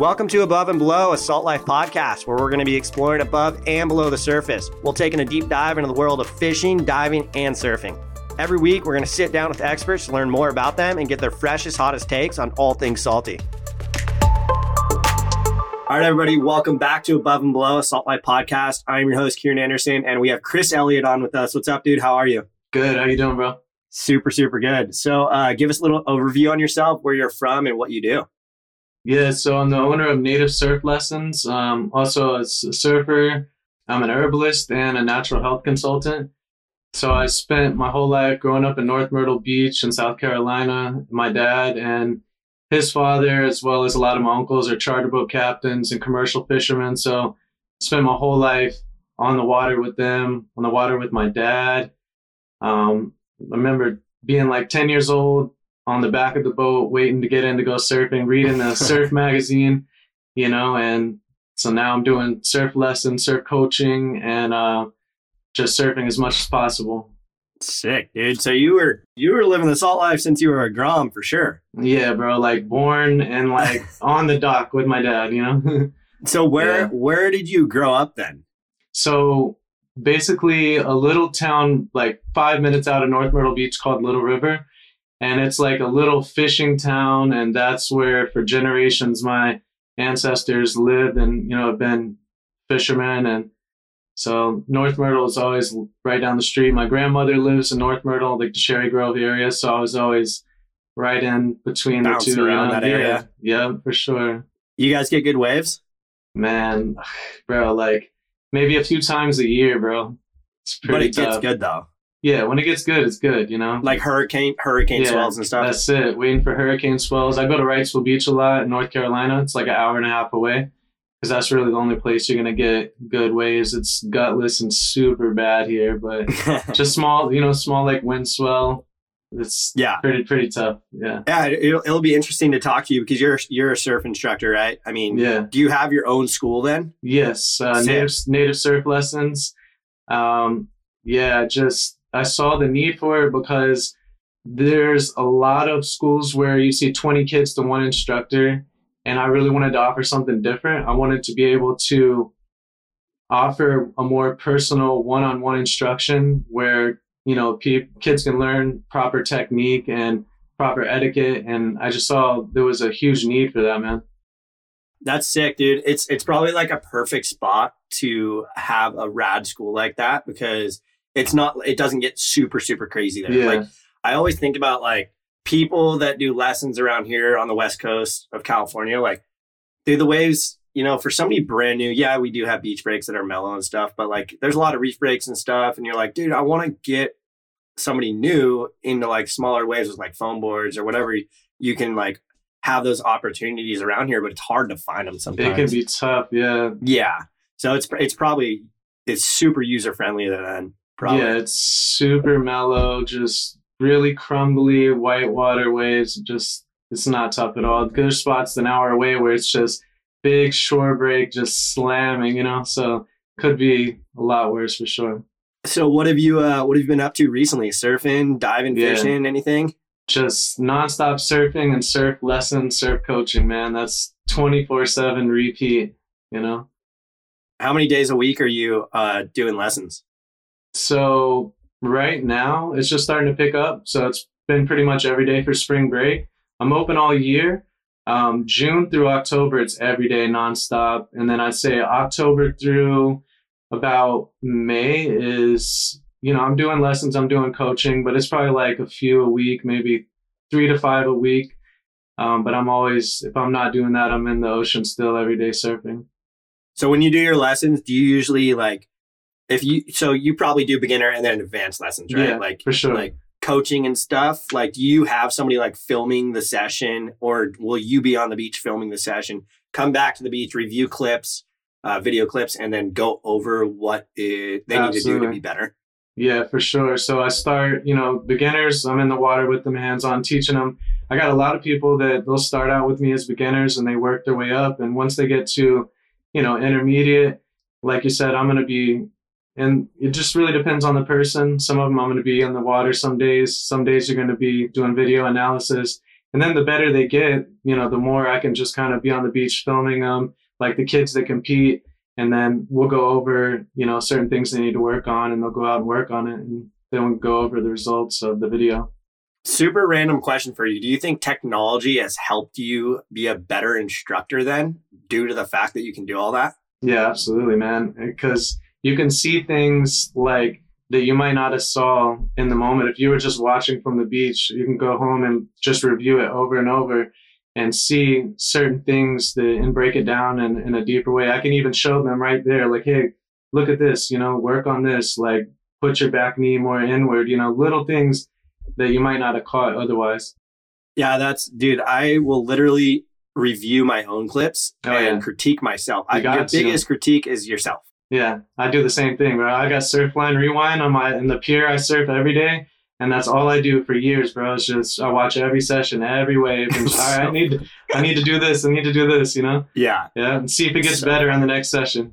Welcome to Above and Below, a Salt Life podcast, where we're going to be exploring above and below the surface. We'll take in a deep dive into the world of fishing, diving, and surfing. Every week, we're going to sit down with experts to learn more about them and get their freshest, hottest takes on all things salty. All right, everybody, welcome back to Above and Below, a Salt Life podcast. I'm your host, Kieran Anderson, and we have Chris Elliott on with us. What's up, dude? How are you? Good. How you doing, bro? Super, super good. So give us a little overview on yourself, where you're from, and what you do. Yeah, so I'm the owner of Native Surf Lessons. Also a surfer. I'm an herbalist and a natural health consultant. So I spent my whole life growing up in North Myrtle Beach in South Carolina. My dad and his father, as well as a lot of my uncles, are charter boat captains and commercial fishermen. So I spent my whole life on the water with them, on the water with my dad. I remember being like 10 years old on the back of the boat, waiting to get in to go surfing, reading the surf magazine, you know, and so now I'm doing surf lessons, surf coaching, and just surfing as much as possible. Sick, dude. So you were living the salt life since you were a Grom for sure. Yeah, bro. Like born and like on the dock with my dad, you know? So where did you grow up then? So basically a little town, like 5 minutes out of North Myrtle Beach called Little River. And it's like a little fishing town. And that's where for generations, my ancestors lived and, you know, have been fishermen. And so North Myrtle is always right down the street. My grandmother lives in North Myrtle, like the Sherry Grove area. So I was always right in between the two. Around that area. Yeah, for sure. You guys get good waves? Man, bro, like maybe a few times a year, bro. It's pretty tough. Gets good though. Yeah, when it gets good, it's good, you know? Like hurricane swells and stuff? That's it. Waiting for hurricane swells. I go to Wrightsville Beach a lot in North Carolina. It's like an hour and a half away. Because that's really the only place you're going to get good waves. It's gutless and super bad here, but just small like wind swell. It's pretty tough. Yeah. Yeah, it'll be interesting to talk to you because you're a surf instructor, right? I mean, do you have your own school then? Yes, Native Surf Lessons. I saw the need for it because there's a lot of schools where you see 20 kids to one instructor. And I really wanted to offer something different. I wanted to be able to offer a more personal one-on-one instruction where, you know, kids can learn proper technique and proper etiquette. And I just saw there was a huge need for that, man. That's sick, dude. It's probably like a perfect spot to have a rad school like that because it doesn't get super, super crazy there. Yeah. Like I always think about like, people that do lessons around here on the West Coast of California, like through the waves, you know, for somebody brand new, we do have beach breaks that are mellow and stuff, but like there's a lot of reef breaks and stuff. And you're like, dude, I want to get somebody new into like smaller waves with like foam boards or whatever. You can like have those opportunities around here, but it's hard to find them sometimes. It can be tough. Yeah. Yeah. So it's super user friendly then. Probably. Yeah. It's super mellow. Just really crumbly white water waves. Just, it's not tough at all. Good spots an hour away where it's just big shore break, just slamming, you know, so could be a lot worse for sure. So what have you been up to recently? Surfing, diving, fishing, anything? Just nonstop surfing and surf lessons, surf coaching, man. That's 24/7 repeat, you know? How many days a week are you doing lessons? So right now, it's just starting to pick up. So it's been pretty much every day for spring break. I'm open all year. June through October, it's every day nonstop. And then I'd say October through about May is, you know, I'm doing lessons, I'm doing coaching, but it's probably like a few a week, maybe 3 to 5 a week. But I'm always, if I'm not doing that, I'm in the ocean still every day surfing. So when you do your lessons, do you usually like, you probably do beginner and then advanced lessons, right? Yeah, like for sure. Like coaching and stuff. Like, do you have somebody like filming the session, or will you be on the beach filming the session? Come back to the beach, review clips, video clips, and then go over what they Absolutely. Need to do to be better. Yeah, for sure. So I start, you know, beginners. I'm in the water with them, hands on, teaching them. I got a lot of people that they'll start out with me as beginners, and they work their way up. And once they get to, you know, intermediate, like you said, I'm going to be. And it just really depends on the person. Some of them I'm going to be in the water some days. Some days you're going to be doing video analysis. And then the better they get, you know, the more I can just kind of be on the beach filming them, like the kids that compete. And then we'll go over, you know, certain things they need to work on, and they'll go out and work on it. And then we'll go over the results of the video. Super random question for you. Do you think technology has helped you be a better instructor then, due to the fact that you can do all that? Yeah, absolutely, man. Because you can see things like that you might not have saw in the moment. If you were just watching from the beach, you can go home and just review it over and over and see certain things that, and break it down in a deeper way. I can even show them right there, like, hey, look at this, you know, work on this, like put your back knee more inward, you know, little things that you might not have caught otherwise. Yeah, that's, dude, I will literally review my own clips and critique myself. Your biggest critique is yourself. Yeah, I do the same thing, bro. I got Surfline Rewind in the pier I surf every day. And that's all I do for years, bro. It's just, I watch every session, every wave. And just, all right, I need to do this. I need to do this, you know? Yeah. Yeah. And see if it gets better on the next session.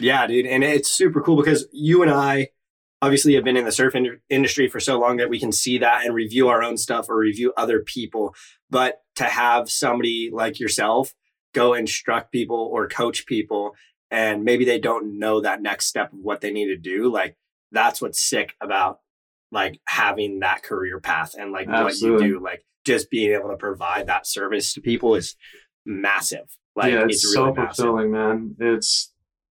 Yeah, dude. And it's super cool because you and I obviously have been in the surf industry for so long that we can see that and review our own stuff or review other people. But to have somebody like yourself go instruct people or coach people, and maybe they don't know that next step of what they need to do. Like, that's what's sick about like having that career path and like Absolutely. What you do, like just being able to provide that service to people is massive. Like, yeah, it's so really fulfilling, man.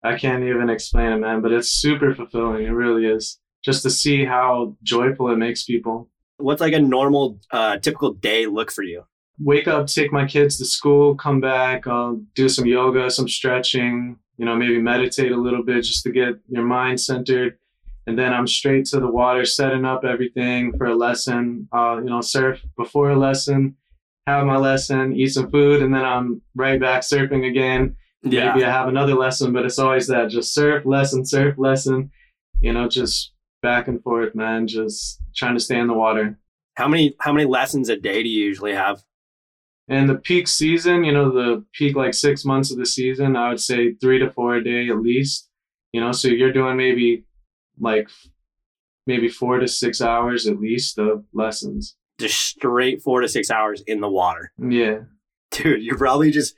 I can't even explain it, man, but it's super fulfilling. It really is, just to see how joyful it makes people. What's like a normal, typical day look for you? Wake up, take my kids to school, come back, I'll do some yoga, some stretching, you know, maybe meditate a little bit just to get your mind centered. And then I'm straight to the water, setting up everything for a lesson. You know, surf before a lesson, have my lesson, eat some food, and then I'm right back surfing again. Yeah. Maybe I have another lesson, but it's always that just surf, lesson, you know, just back and forth, man, just trying to stay in the water. How many lessons a day do you usually have? In the peak season, you know, the peak like 6 months of the season, I would say 3 to 4 a day at least, you know, so you're doing maybe 4 to 6 hours at least of lessons. Just straight 4 to 6 hours in the water. Yeah. Dude, you're probably just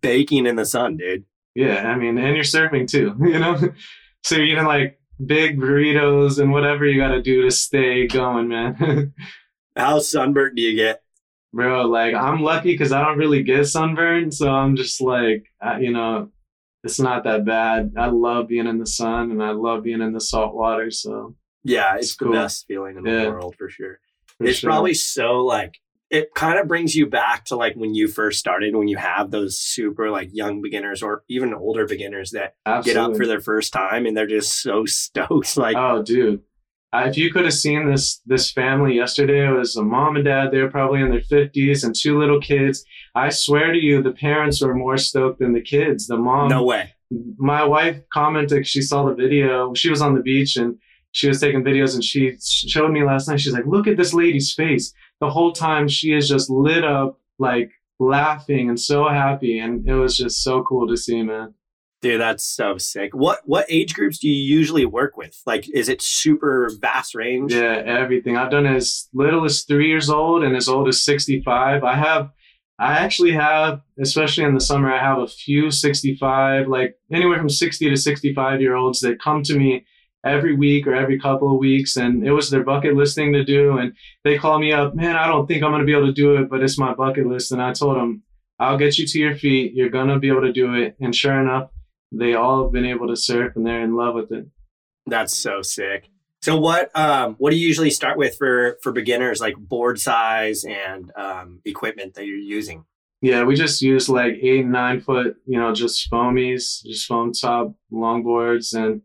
baking in the sun, dude. Yeah, I mean, and you're surfing too, you know? So you're eating like big burritos and whatever you got to do to stay going, man. How sunburned do you get? Bro, like I'm lucky because I don't really get sunburned. So I'm just like, you know, it's not that bad. I love being in the sun and I love being in the salt water. So yeah, it's cool. The best feeling in the world for sure. Probably so like, it kind of brings you back to like when you first started, when you have those super like young beginners or even older beginners that Absolutely. Get up for their first time and they're just so stoked. Like, oh dude, if you could have seen this family yesterday, it was a mom and dad. They were probably in their 50s and 2 little kids. I swear to you, the parents were more stoked than the kids. The mom. No way. My wife commented, she saw the video. She was on the beach and she was taking videos and she showed me last night. She's like, look at this lady's face. The whole time she is just lit up, like laughing and so happy. And it was just so cool to see, man. Dude, that's so sick. What age groups do you usually work with? Like, is it super vast range? Yeah, everything. I've done as little as 3 years old and as old as 65. I actually have, especially in the summer, I have a few 65, like anywhere from 60 to 65 year olds that come to me every week or every couple of weeks. And it was their bucket list thing to do. And they call me up, man, I don't think I'm going to be able to do it, but it's my bucket list. And I told them, I'll get you to your feet. You're going to be able to do it. And sure enough, they all have been able to surf and they're in love with it. That's so sick. So what do you usually start with for beginners, like board size and equipment that you're using? Yeah, we just use like 8 and 9 foot, you know, just foamies, just foam top longboards. And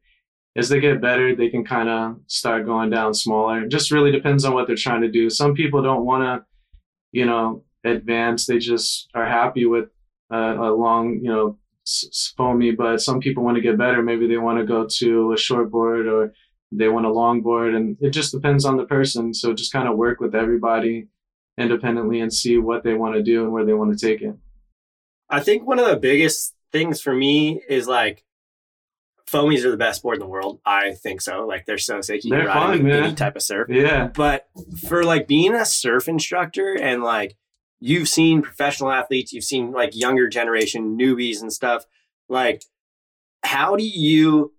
as they get better, they can kind of start going down smaller. It just really depends on what they're trying to do. Some people don't want to, you know, advance. They just are happy with a long, you know, foamy, but some people want to get better. Maybe they want to go to a short board or they want a long board, and it just depends on the person. So just kind of work with everybody independently and see what they want to do and where they want to take it. I think one of the biggest things for me is like Foamies are the best board in the world. I think so. Like, they're so sick. You can ride any type of surf. Yeah. But for like being a surf instructor and like you've seen professional athletes, you've seen like younger generation newbies and stuff. Like, how do you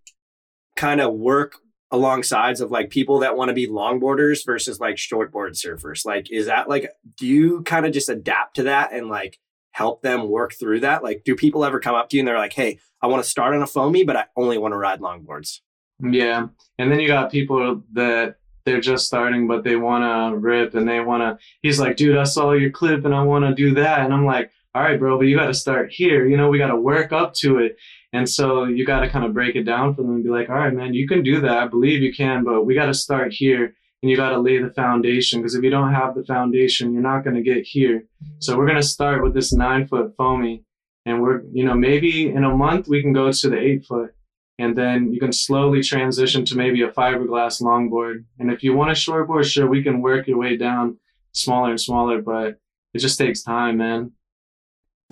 kind of work alongside of like people that want to be longboarders versus like shortboard surfers? Like, is that like, do you kind of just adapt to that and like help them work through that? Like, do people ever come up to you and they're like, hey, I want to start on a foamy, but I only want to ride longboards? Yeah. And then you got people that they're just starting, but they want to rip and they want to, he's like, dude, I saw your clip and I want to do that. And I'm like, all right, bro, but you got to start here. You know, we got to work up to it. And so you got to kind of break it down for them and be like, all right, man, you can do that. I believe you can, but we got to start here and you got to lay the foundation, because if you don't have the foundation, you're not going to get here. So we're going to start with this 9 foot foamy, and we're, you know, maybe in a month we can go to the 8 foot, and then you can slowly transition to maybe a fiberglass longboard. And if you want a shortboard, sure, we can work your way down smaller and smaller, but it just takes time, man.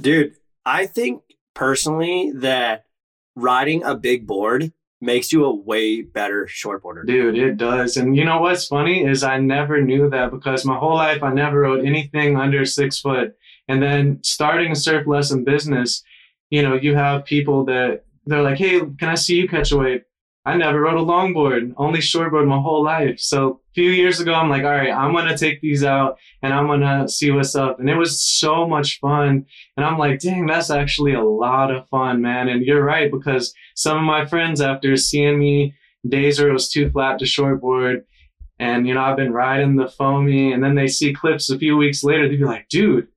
Dude, I think personally that riding a big board makes you a way better shortboarder. Dude, it does. And you know what's funny is I never knew that, because my whole life I never rode anything under 6 foot. And then starting a surf lesson business, you know, you have people that they're like, hey, can I see you catch a wave? I never rode a longboard, only shortboard my whole life. So a few years ago, I'm like, all right, I'm going to take these out and I'm going to see what's up. And it was so much fun. And I'm like, dang, that's actually a lot of fun, man. And you're right, because some of my friends, after seeing me days where it was too flat to shortboard, and, you know, I've been riding the foamy, and then they see clips a few weeks later, they'd be like, dude,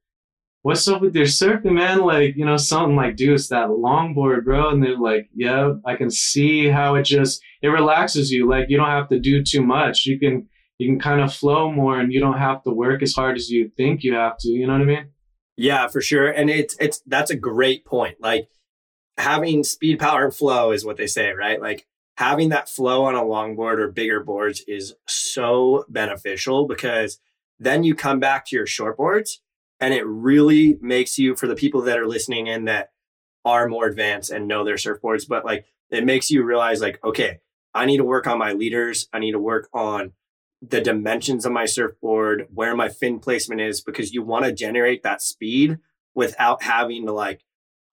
what's up with your surfing, man? Like, you know, something like, dude, it's that longboard, bro. And they're like, yeah, I can see how it just, it relaxes you. Like, you don't have to do too much. You can kind of flow more, and you don't have to work as hard as you think you have to. You know what I mean? Yeah, for sure. And it's that's a great point. Like, having speed, power, and flow is what they say, right? Like, having that flow on a longboard or bigger boards is so beneficial, because then you come back to your shortboards. And it really makes you, for the people that are listening in that are more advanced and know their surfboards, but like, it makes you realize like, okay, I need to work on my leaders. I need to work on the dimensions of my surfboard, where my fin placement is, because you want to generate that speed without having to like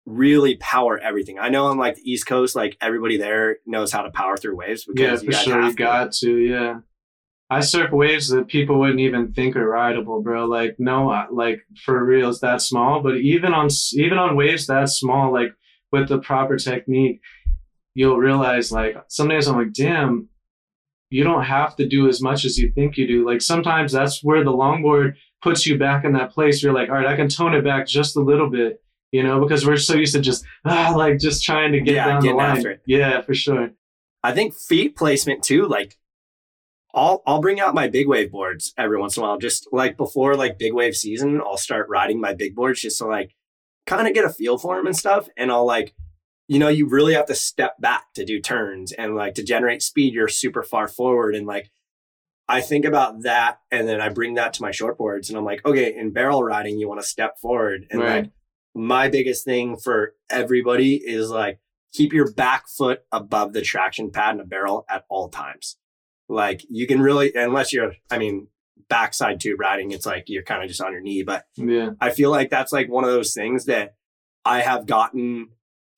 really power everything. I know on like the East Coast, like everybody there knows how to power through waves. Because yeah, for sure. You got to, yeah. I surf waves that people wouldn't even think are rideable, bro. Like, no, like for real, it's that small. But even on waves that small, like with the proper technique, you'll realize like sometimes I'm like, damn, you don't have to do as much as you think you do. Like sometimes that's where the longboard puts you back in that place. You're like, all right, I can tone it back just a little bit, you know, because we're so used to just like just trying to get down the line. It. Yeah, for sure. I think feet placement too, like. I'll bring out my big wave boards every once in a while, just like before like big wave season, I'll start riding my big boards just to like kind of get a feel for them and stuff. And I'll like, you know, you really have to step back to do turns, and like to generate speed, you're super far forward. And like, I think about that, and then I bring that to my shortboards, and I'm like, okay, in barrel riding, you want to step forward. And right. Like, my biggest thing for everybody is like, keep your back foot above the traction pad in a barrel at all times. Like you can really, unless you're, I mean, backside tube riding, it's like you're kind of just on your knee. But yeah. I feel like that's like one of those things that I have gotten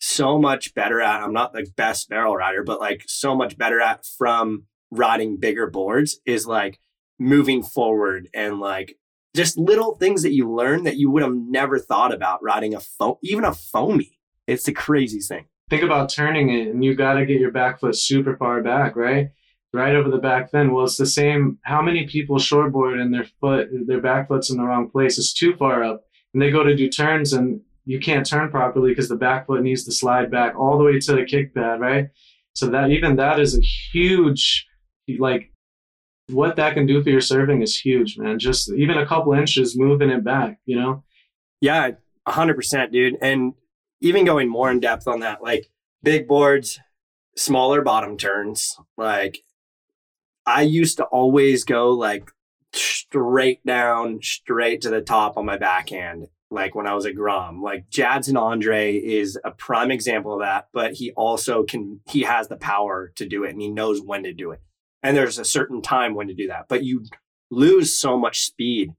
so much better at. I'm not the best barrel rider, but like so much better at from riding bigger boards is like moving forward, and like just little things that you learn that you would have never thought about riding even a foamy. It's the craziest thing. Think about turning it, and you got to get your back foot super far back, right? Right over the back fin. Well, it's the same. How many people shortboard and their back foot's in the wrong place? It's too far up, and they go to do turns, and you can't turn properly because the back foot needs to slide back all the way to the kick pad, right? So that even that is a huge, like, what that can do for your surfing is huge, man. Just even a couple inches moving it back, you know? Yeah, 100%, dude. And even going more in depth on that, like big boards, smaller bottom turns, like. I used to always go like straight down, straight to the top on my backhand like when I was at Grom. Like Jadson Andre is a prime example of that, but he also he has the power to do it and he knows when to do it. And there's a certain time when to do that, but you lose so much speed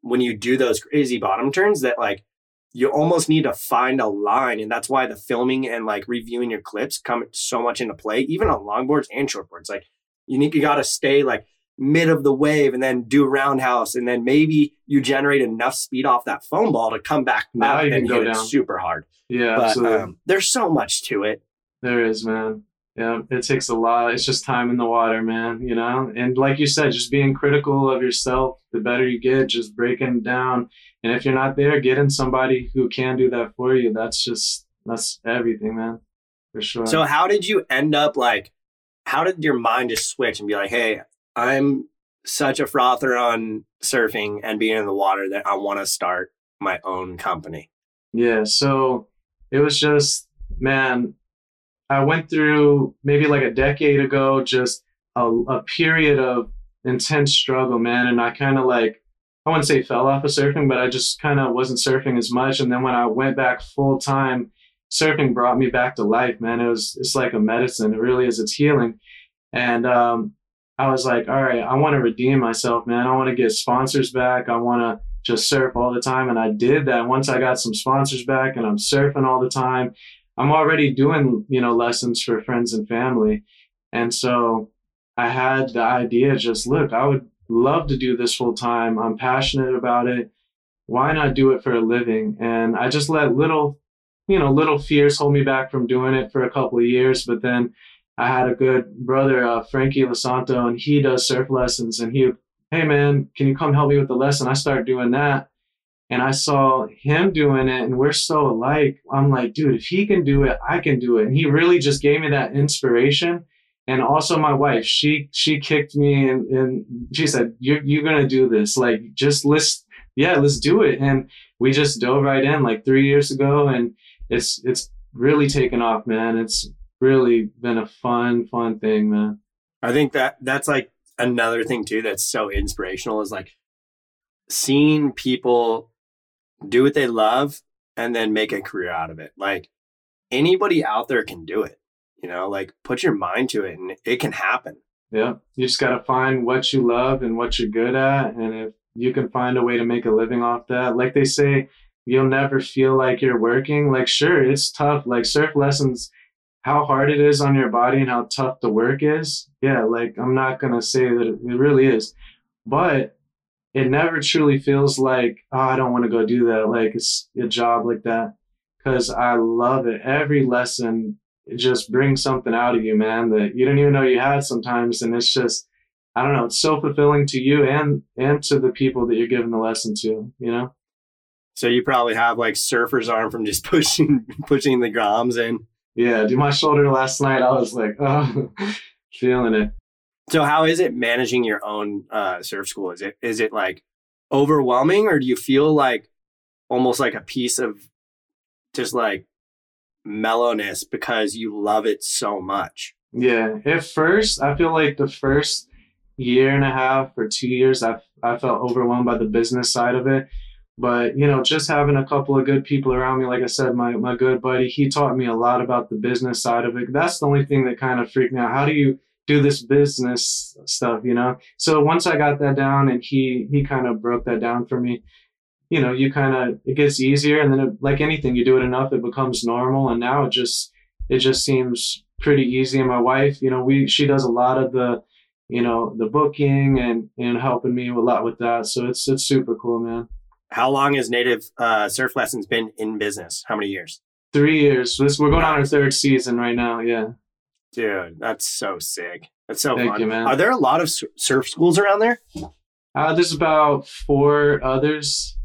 when you do those crazy bottom turns that like you almost need to find a line. And that's why the filming and like reviewing your clips come so much into play, even on longboards and shortboards. Like you got to stay like mid of the wave and then do roundhouse. And then maybe you generate enough speed off that foam ball to come back out and hit it super hard. Yeah, but there's so much to it. There is, man. Yeah, it takes a lot. It's just time in the water, man, you know? And like you said, just being critical of yourself, the better you get, just breaking down. And if you're not there, get in somebody who can do that for you. That's everything, man, for sure. So how did you end up how did your mind just switch and be like, hey, I'm such a frother on surfing and being in the water that I want to start my own company? Yeah, so it was just, man, I went through maybe like a decade ago, just a period of intense struggle, man. And I kind of I wouldn't say fell off of surfing, but I just kind of wasn't surfing as much. And then when I went back full time, surfing brought me back to life, man. It's like a medicine. It really is. It's healing. And I was like, all right, I want to redeem myself, man. I want to get sponsors back. I want to just surf all the time. And I did that. Once I got some sponsors back and I'm surfing all the time, I'm already doing, lessons for friends and family. And so I had the idea, just look, I would love to do this full time. I'm passionate about it. Why not do it for a living? And I just let little fears hold me back from doing it for a couple of years. But then I had a good brother, Frankie Lasanto, and he does surf lessons. And hey man, can you come help me with the lesson? I started doing that. And I saw him doing it, and we're so alike. I'm like, dude, if he can do it, I can do it. And he really just gave me that inspiration. And also my wife, she kicked me and she said, you're going to do this. Like, just let's do it. And we just dove right in like 3 years ago. And it's really taken off, man. It's really been a fun thing, man. I think that's like another thing too that's so inspirational is like seeing people do what they love and then make a career out of it. Like anybody out there can do it, put your mind to it and it can happen. Yeah. You just got to find what you love and what you're good at. And if you can find a way to make a living off that, like they say, you'll never feel like you're working. Like, sure, it's tough. Like surf lessons, how hard it is on your body and how tough the work is. Yeah. Like I'm not going to say that it really is, but it never truly feels like, oh, I don't want to go do that. Like it's a job like that. Cause I love it. Every lesson, it just brings something out of you, man, that you didn't even know you had sometimes. And it's just, I don't know, it's so fulfilling to you and to the people that you're giving the lesson to, So you probably have like surfer's arm from just pushing the groms in. Yeah. Dude, my shoulder last night, I was like, oh, feeling it. So how is it managing your own surf school? Is it like overwhelming, or do you feel like almost like a piece of just like mellowness because you love it so much? Yeah, at first, I feel like the first year and a half or 2 years, I felt overwhelmed by the business side of it. But, just having a couple of good people around me, like I said, my good buddy, he taught me a lot about the business side of it. That's the only thing that kind of freaked me out. How do you do this business stuff, So once I got that down and he kind of broke that down for me, it gets easier. And then it, like anything, you do it enough, it becomes normal. And now it just seems pretty easy. And my wife, she does a lot of the, the booking and helping me a lot with that. So it's super cool, man. How long has Native Surf Lessons been in business? How many years? 3 years. We're going on our third season right now. Yeah. Dude, that's so sick. That's so fun. Thank you, man. Are there a lot of surf schools around there? There's about 4 others.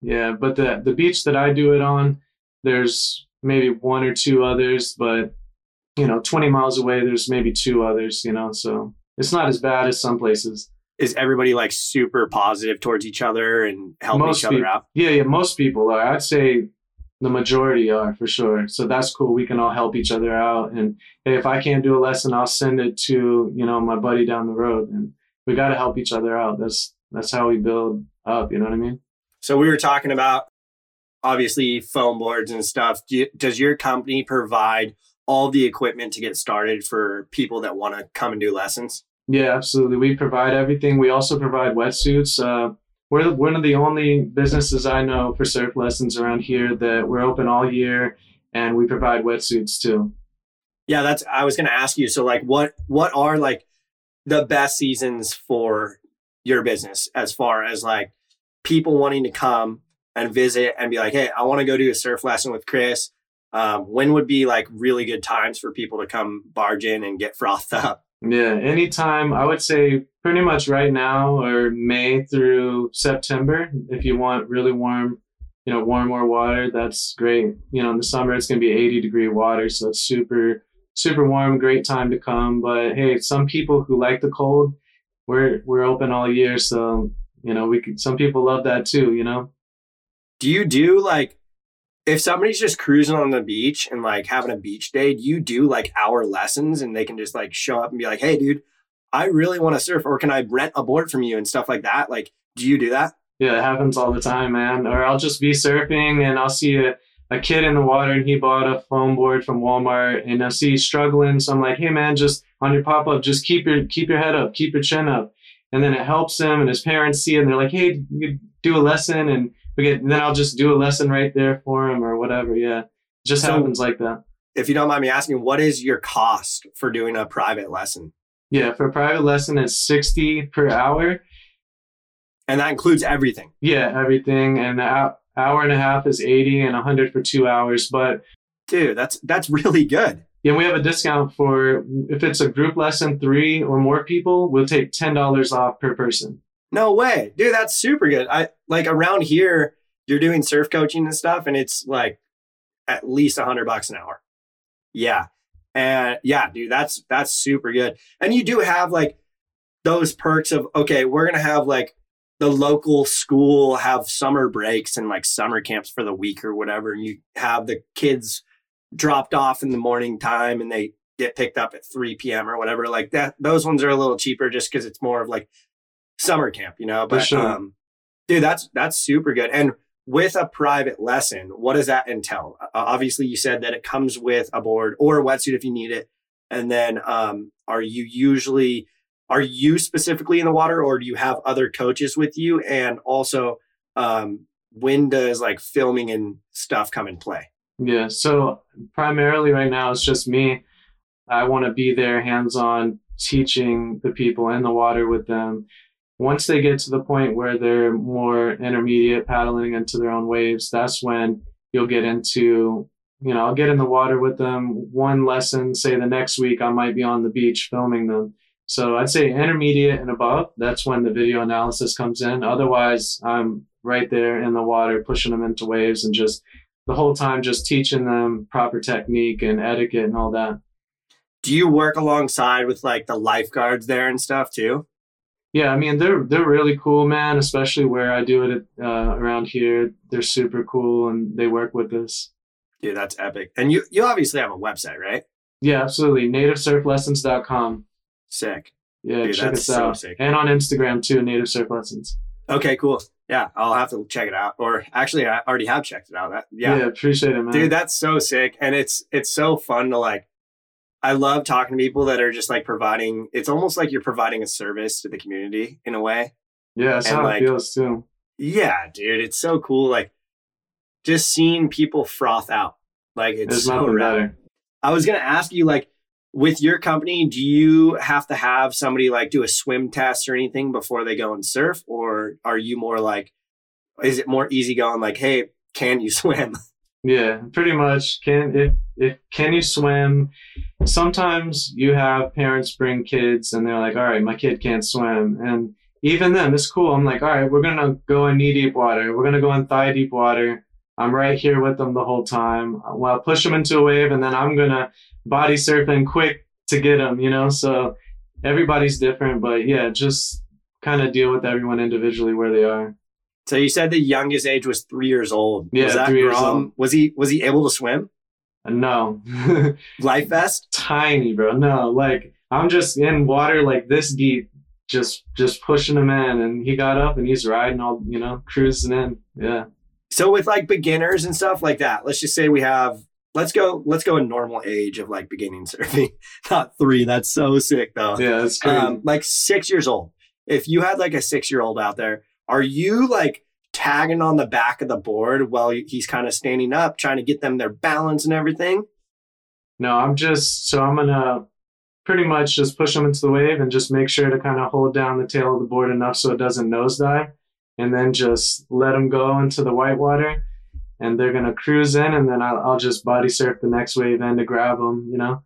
Yeah, but the beach that I do it on, there's maybe 1 or 2 others. But, 20 miles away, there's maybe 2 others, So it's not as bad as some places. Is everybody like super positive towards each other and helping each other out? Yeah, most people are. I'd say the majority are, for sure. So that's cool. We can all help each other out. And hey, if I can't do a lesson, I'll send it to, my buddy down the road. And we got to help each other out. That's how we build up. You know what I mean? So we were talking about obviously foam boards and stuff. Does your company provide all the equipment to get started for people that want to come and do lessons? Yeah, absolutely. We provide everything. We also provide wetsuits. We're one of the only businesses I know for surf lessons around here that we're open all year, and we provide wetsuits too. Yeah, that's, I was going to ask you. So like, what are like the best seasons for your business as far as like people wanting to come and visit and be like, hey, I want to go do a surf lesson with Chris. When would be like really good times for people to come barge in and get frothed up? Yeah, anytime. I would say pretty much right now, or May through September. If you want really warm, warmer water, that's great. In the summer, it's going to be 80-degree water. So it's super, super warm, great time to come. But hey, some people who like the cold, we're open all year. So, some people love that too, Do you do like, if somebody's just cruising on the beach and like having a beach day, do you do like hour lessons and they can just like show up and be like, hey dude, I really want to surf, or can I rent a board from you and stuff like that? Like, do you do that? Yeah, it happens all the time, man. Or I'll just be surfing and I'll see a kid in the water and he bought a foam board from Walmart and I see he's struggling. So I'm like, hey man, just on your pop-up, just keep your head up, keep your chin up. And then it helps him, and his parents see it and they're like, hey, you do a lesson, and then I'll just do a lesson right there for him or whatever. Yeah, it just happens like that. If you don't mind me asking, what is your cost for doing a private lesson? Yeah, for a private lesson, it's $60 per hour. And that includes everything? Yeah, everything. And the hour and a half is $80 and $100 for 2 hours. But dude, that's really good. Yeah, we have a discount for, if it's a group lesson, 3 or more people, we'll take $10 off per person. No way. Dude, that's super good. I like around here, you're doing surf coaching and stuff, and it's like at least $100 an hour. Yeah. And yeah, dude, that's super good. And you do have like those perks of, okay, we're going to have like the local school have summer breaks and like summer camps for the week or whatever. And you have the kids dropped off in the morning time and they get picked up at 3 p.m. or whatever. Like that, those ones are a little cheaper just because it's more of like summer camp, but for sure. Dude, that's super good. And with a private lesson, what does that entail? Obviously you said that it comes with a board or a wetsuit if you need it. And then are you specifically in the water, or do you have other coaches with you? And also when does like filming and stuff come in play? Yeah, so primarily right now it's just me. I want to be there hands-on teaching the people in the water with them. Once they get to the point where they're more intermediate, paddling into their own waves, that's when you'll get into, I'll get in the water with them one lesson, say the next week I might be on the beach filming them. So I'd say intermediate and above, that's when the video analysis comes in. Otherwise, I'm right there in the water, pushing them into waves and just the whole time just teaching them proper technique and etiquette and all that. Do you work alongside with like the lifeguards there and stuff too? Yeah, I mean, they're really cool, man, especially where I do it around here. They're super cool, and they work with us. Dude, that's epic. And you obviously have a website, right? Yeah, absolutely. NativeSurfLessons.com. Sick. Yeah, dude, check us out. So sick. And on Instagram, too, Native Surf Lessons. Okay, cool. Yeah, I'll have to check it out. Or actually, I already have checked it out. Yeah, appreciate it, man. Dude, that's so sick. And it's so fun to like, I love talking to people that are just like providing, it's almost like you're providing a service to the community in a way. Yeah, that's how it feels too. Yeah, dude, it's so cool. Like just seeing people froth out. Like it's so rad. I was going to ask you, like with your company, do you have to have somebody like do a swim test or anything before they go and surf? Or are you more like, is it more easy going like, hey, can you swim? Yeah, pretty much. Can you swim? Sometimes you have parents bring kids and they're like, all right, my kid can't swim. And even then, it's cool. I'm like, all right, we're going to go in knee deep water. We're going to go in thigh deep water. I'm right here with them the whole time. Well, I'll push them into a wave and then I'm going to body surf in quick to get them, So everybody's different. But yeah, just kind of deal with everyone individually where they are. So you said the youngest age was 3 years old. Yeah, was that 3 years old. Was he able to swim? No. Life vest? Tiny, bro. No, like I'm just in water like this deep, just pushing him in, and he got up and he's riding all, cruising in. Yeah. So with like beginners and stuff like that, let's just say we have, let's go a normal age of like beginning surfing, not three. That's so sick though. Yeah, that's crazy. Like 6 years old. If you had like a 6-year-old out there, are you like tagging on the back of the board while he's kind of standing up, trying to get them their balance and everything? No, I'm gonna pretty much just push them into the wave and just make sure to kind of hold down the tail of the board enough so it doesn't nosedive, and then just let them go into the white water, and they're gonna cruise in, and then I'll just body surf the next wave in to grab them, you know?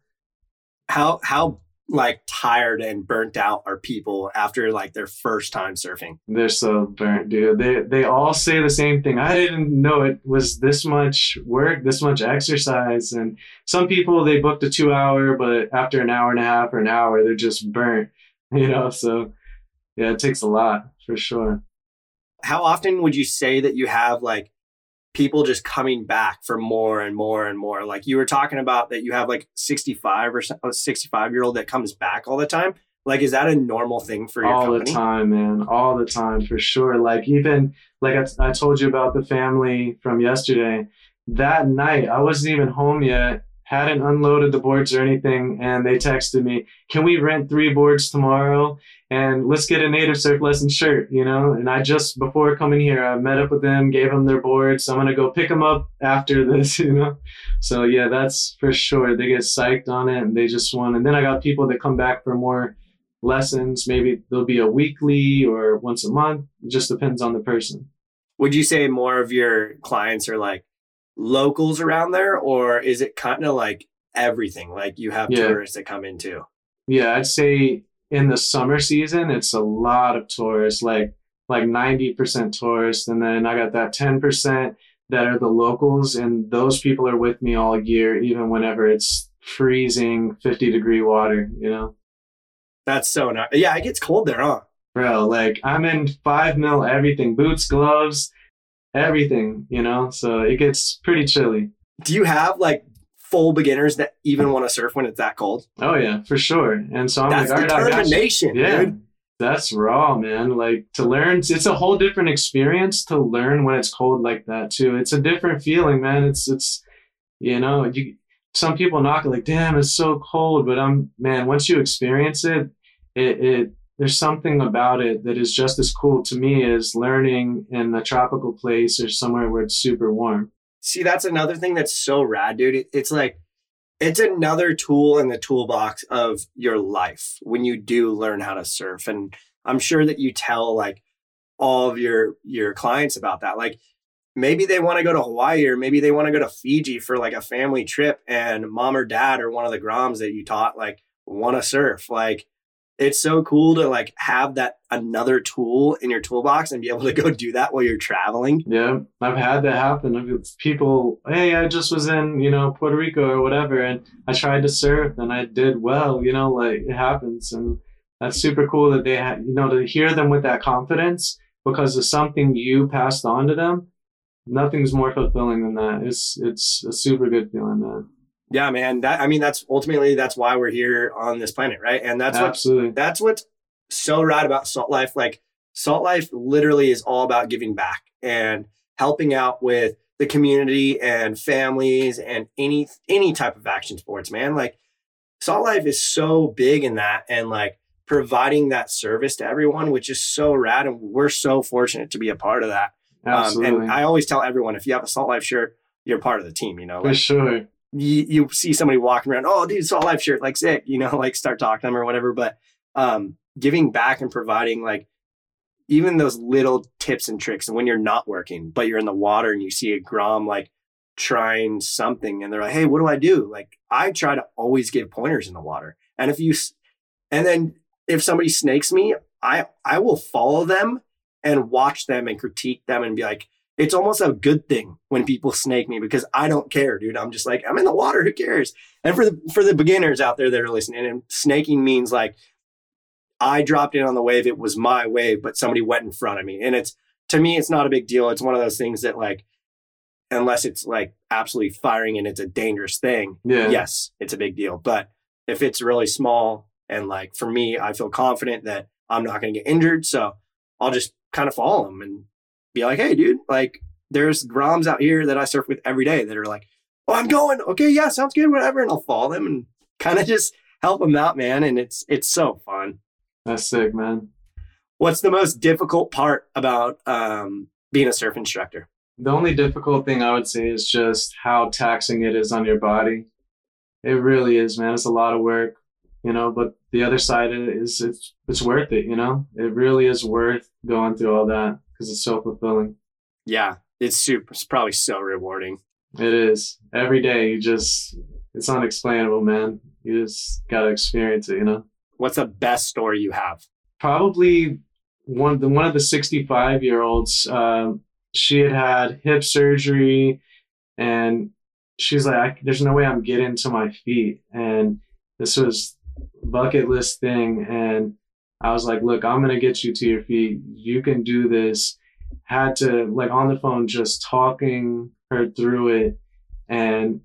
How like tired and burnt out are people after like their first time surfing? They're so burnt, dude. They all say the same thing. I didn't know it was this much work, this much exercise. And some people, they booked a 2-hour, but after an hour and a half or an hour, they're just burnt, you know? So yeah, it takes a lot for sure. How often would you say that you have like people just coming back for more and more and more? Like you were talking about that you have like 65 or a 65-year-old that comes back all the time. Like, is that a normal thing for your company? All the time, man. All the time, for sure. Like even like I told you about the family from yesterday. That night, I wasn't even home yet. Hadn't unloaded the boards or anything. And they texted me, can we rent 3 boards tomorrow? And let's get a Native Surf Lesson shirt, you know? And I just, before coming here, I met up with them, gave them their boards. So I'm going to go pick them up after this, you know? So yeah, that's for sure. They get psyched on it and they just want, and then I got people that come back for more lessons. Maybe there'll be a weekly or once a month. It just depends on the person. Would you say more of your clients are like locals around there, or is it kind of like everything? Like you have tourists that come in too? Yeah, I'd say in the summer season, it's a lot of tourists, like 90% tourists. And then I got that 10% that are the locals, and those people are with me all year, even whenever it's freezing 50-degree water, you know? That's so nice. Yeah, it gets cold there, huh? Bro, like I'm in 5 mil everything, boots, gloves, everything, you know? So it gets pretty chilly. Do you have like full beginners that even want to surf when it's that cold? Oh yeah, for sure. And so I'm that's like, all right, determination, yeah, dude. That's raw, man. Like to learn, it's a whole different experience to learn when it's cold like that too. It's a different feeling, man. It's you know, you some people knock it like, damn, it's so cold, but once you experience it there's something about it that is just as cool to me as learning in a tropical place or somewhere where it's super warm. See, that's another thing that's so rad, dude. It's like, it's another tool in the toolbox of your life when you do learn how to surf. And I'm sure that you tell like all of your clients about that. Like maybe they want to go to Hawaii, or maybe they want to go to Fiji for like a family trip, and mom or dad or one of the groms that you taught like want to surf. Like, it's so cool to like have that another tool in your toolbox and be able to go do that while you're traveling. Yeah, I've had that happen. People, hey, I just was in, you know, Puerto Rico or whatever, and I tried to surf and I did well, you know, like it happens. And that's super cool that they had, you know, to hear them with that confidence because of something you passed on to them. Nothing's more fulfilling than that. It's a super good feeling, man. Yeah, man. That's why we're here on this planet, right? And that's absolutely. That's what's so rad about Salt Life. Like Salt Life literally is all about giving back and helping out with the community and families and any type of action sports, man. Like Salt Life is so big in that, and like providing that service to everyone, which is so rad. And we're so fortunate to be a part of that. Absolutely. And I always tell everyone, if you have a Salt Life shirt, you're part of the team, you know? Like, for sure. You see somebody walking around, oh, dude, Salt Life shirt, like sick, you know, like start talking to them or whatever. But giving back and providing like even those little tips and tricks. And when you're not working, but you're in the water and you see a grom like trying something and they're like, hey, what do I do? Like I try to always give pointers in the water. And if somebody snakes me, I will follow them and watch them and critique them and be like, it's almost a good thing when people snake me because I don't care, dude. I'm just like, I'm in the water. Who cares? And for the beginners out there that are listening, and snaking means like I dropped in on the wave. It was my wave, but somebody went in front of me. And to me, it's not a big deal. It's one of those things that like, unless it's like absolutely firing and it's a dangerous thing. Yeah. Yes, it's a big deal. But if it's really small and like for me, I feel confident that I'm not going to get injured. So I'll just kind of follow them and be like, hey, dude, like there's groms out here that I surf with every day that are like, oh, I'm going. Okay, yeah, sounds good, whatever. And I'll follow them and kind of just help them out, man. And it's so fun. That's sick, man. What's the most difficult part about being a surf instructor? The only difficult thing I would say is just how taxing it is on your body. It really is, man. It's a lot of work, you know, but the other side is it's worth it, you know? It really is worth going through all that because it's so fulfilling. Yeah, it's probably so rewarding. It is. Every day it's unexplainable, man. You just got to experience it, you know? What's the best story you have? Probably one of the 65-year-olds, she had hip surgery and she's like, there's no way I'm getting to my feet. And this was bucket list thing. And I was like, look, I'm going to get you to your feet. You can do this. Had to, like, on the phone, just talking her through it, and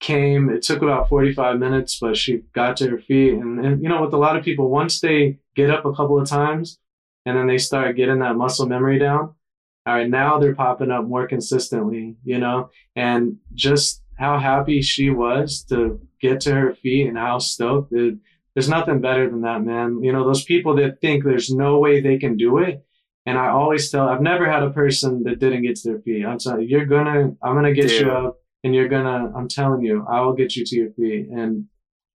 came, it took about 45 minutes, but she got to her feet. And you know, with a lot of people, once they get up a couple of times and then they start getting that muscle memory down, all right, now they're popping up more consistently, you know, and just how happy she was to get to her feet and how stoked. There's nothing better than that, man. You know, those people that think there's no way they can do it. And I always I've never had a person that didn't get to their feet. I'm telling you, I'm going to get you up and I'm telling you, I will get you to your feet. And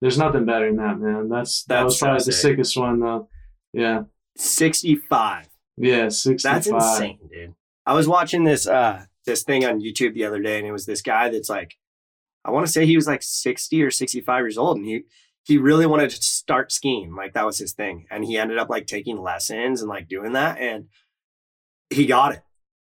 there's nothing better than that, man. That was probably the sickest one though. Yeah. 65. Yeah. 65. That's insane, dude. I was watching this thing on YouTube the other day, and it was this guy that's like, I want to say he was like 60 or 65 years old, and he really wanted to start skiing. Like, that was his thing. And he ended up like taking lessons and like doing that, and he got it.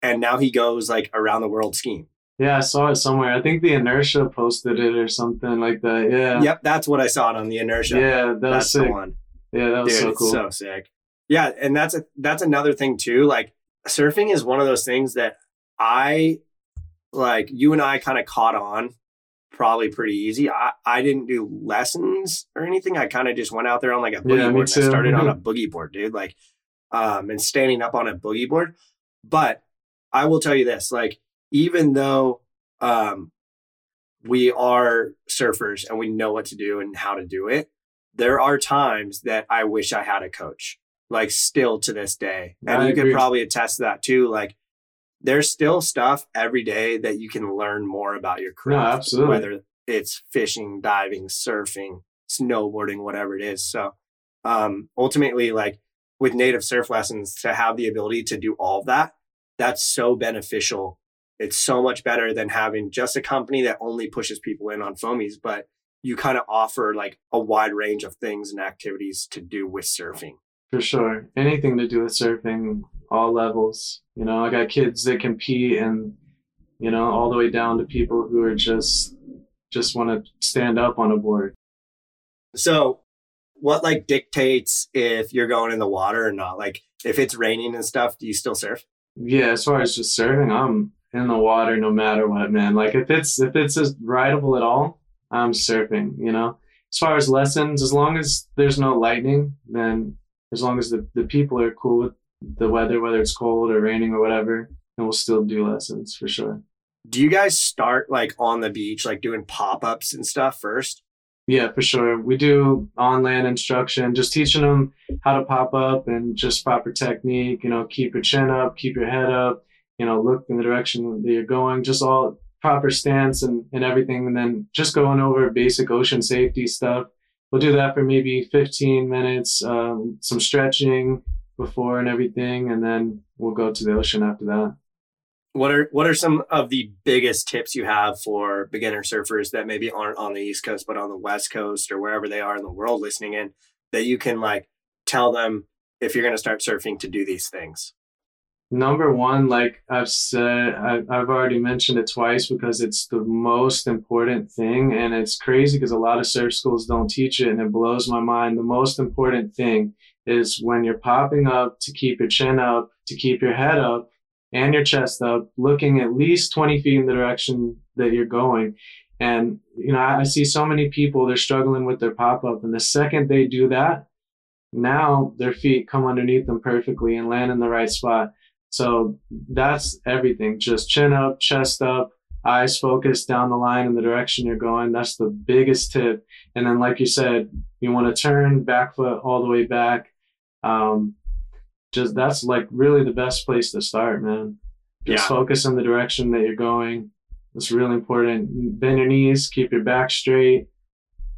And now he goes like around the world skiing. Yeah, I saw it somewhere. I think the Inertia posted it or something like that. Yeah. Yep. That's what I saw it on, the Inertia. Yeah. That's sick. The one. Yeah. That was so cool. So sick. Yeah. And that's another thing too. Like, surfing is one of those things that you and I kind of caught on probably pretty easy. I didn't do lessons or anything. I kind of just went out there on like a boogie board. And I started on a boogie board, dude, like, and standing up on a boogie board. But I will tell you this, like, even though we are surfers and we know what to do and how to do it, there are times that I wish I had a coach, like, still to this day. And I agree. Could probably attest to that too. Like, there's still stuff every day that you can learn more about your craft, absolutely. Whether it's fishing, diving, surfing, snowboarding, whatever it is. So ultimately, like, with Native Surf Lessons, to have the ability to do all that, that's so beneficial. It's so much better than having just a company that only pushes people in on foamies, but you kind of offer like a wide range of things and activities to do with surfing. For sure. Anything to do with surfing, all levels. You know, I got kids that compete and, you know, all the way down to people who are just want to stand up on a board. So what like dictates if you're going in the water or not? Like, if it's raining and stuff, do you still surf? Yeah, as far as just surfing, I'm in the water no matter what, man. Like, if it's as rideable at all, I'm surfing, you know. As far as lessons, as long as there's no lightning, then as long as the people are cool with the weather, whether it's cold or raining or whatever, and we'll still do lessons for sure. Do you guys start like on the beach, like doing pop-ups and stuff first? Yeah, for sure. We do on-land instruction, just teaching them how to pop up and just proper technique, you know, keep your chin up, keep your head up, you know, look in the direction that you're going, just all proper stance and everything. And then just going over basic ocean safety stuff. We'll do that for maybe 15 minutes, some stretching before and everything, and then we'll go to the ocean after that. What are some of the biggest tips you have for beginner surfers that maybe aren't on the East Coast, but on the West Coast or wherever they are in the world listening in, that you can like tell them if you're going to start surfing to do these things? Number one, like I've said, I've already mentioned it twice because it's the most important thing. And it's crazy because a lot of surf schools don't teach it, and it blows my mind. The most important thing is when you're popping up, to keep your chin up, to keep your head up and your chest up, looking at least 20 feet in the direction that you're going. And, you know, I see so many people, they're struggling with their pop up. And the second they do that, now their feet come underneath them perfectly and land in the right spot. So that's everything. Just chin up, chest up, eyes focused down the line in the direction you're going. That's the biggest tip. And then, like you said, you want to turn back foot all the way back. Just that's like really the best place to start, man. Just focus on the direction that you're going. It's really important. Bend your knees, keep your back straight.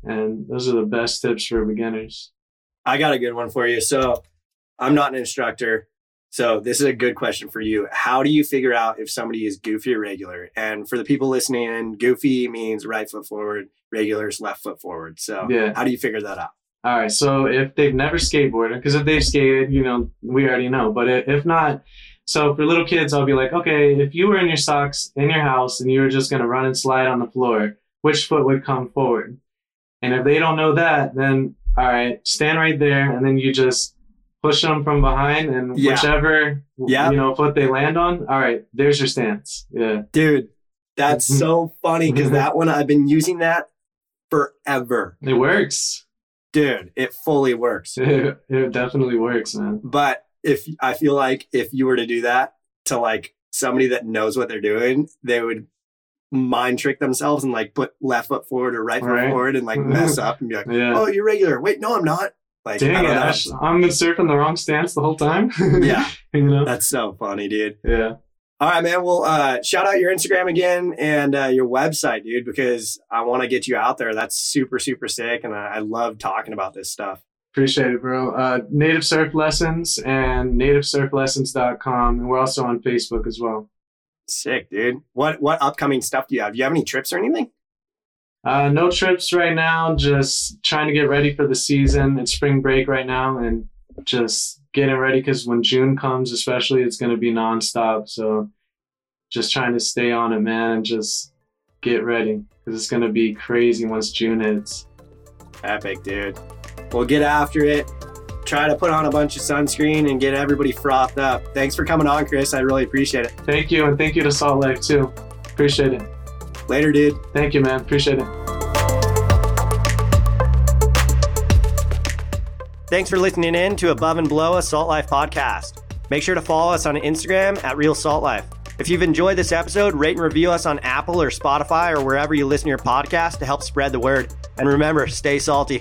And those are the best tips for beginners. I got a good one for you. So I'm not an instructor. So this is a good question for you. How do you figure out if somebody is goofy or regular? And for the people listening in, goofy means right foot forward, regular is left foot forward. So how do you figure that out? All right. So if they've never skateboarded, because if they've skated, you know, we already know. But if not, so for little kids, I'll be like, okay, if you were in your socks in your house and you were just going to run and slide on the floor, which foot would come forward? And if they don't know that, then all right, stand right there. And then you just push them from behind and whichever, you know, foot they land on. All right, there's your stance. Yeah. Dude, that's so funny because that one, I've been using that forever. It works. Dude, it fully works. It definitely works, man. But if I feel like if you were to do that to like somebody that knows what they're doing, they would mind trick themselves and like put left foot forward or right foot forward and like mess up and be like, oh, you're regular. Wait, no, I'm not. Like, dang, I'm surfing the wrong stance the whole time. You know? That's so funny, dude. Yeah. All right, man. Well, shout out your Instagram again and your website, dude, because I want to get you out there. That's super, super sick. And I love talking about this stuff. Appreciate it, bro. Native Surf Lessons and nativesurflessons.com. And we're also on Facebook as well. Sick, dude. What upcoming stuff do you have? Do you have any trips or anything? No trips right now. Just trying to get ready for the season. It's spring break right now and just getting ready because when June comes, especially, it's going to be nonstop. So just trying to stay on it, man, and just get ready because it's going to be crazy once June hits. Epic, dude. Well, get after it. Try to put on a bunch of sunscreen and get everybody frothed up. Thanks for coming on, Chris. I really appreciate it. Thank you. And thank you to Salt Life too. Appreciate it. Later, dude. Thank you, man. Appreciate it. Thanks for listening in to Above and Below, a Salt Life podcast. Make sure to follow us on Instagram at Real Salt Life. If you've enjoyed this episode, rate and review us on Apple or Spotify or wherever you listen to your podcast to help spread the word. And remember, stay salty.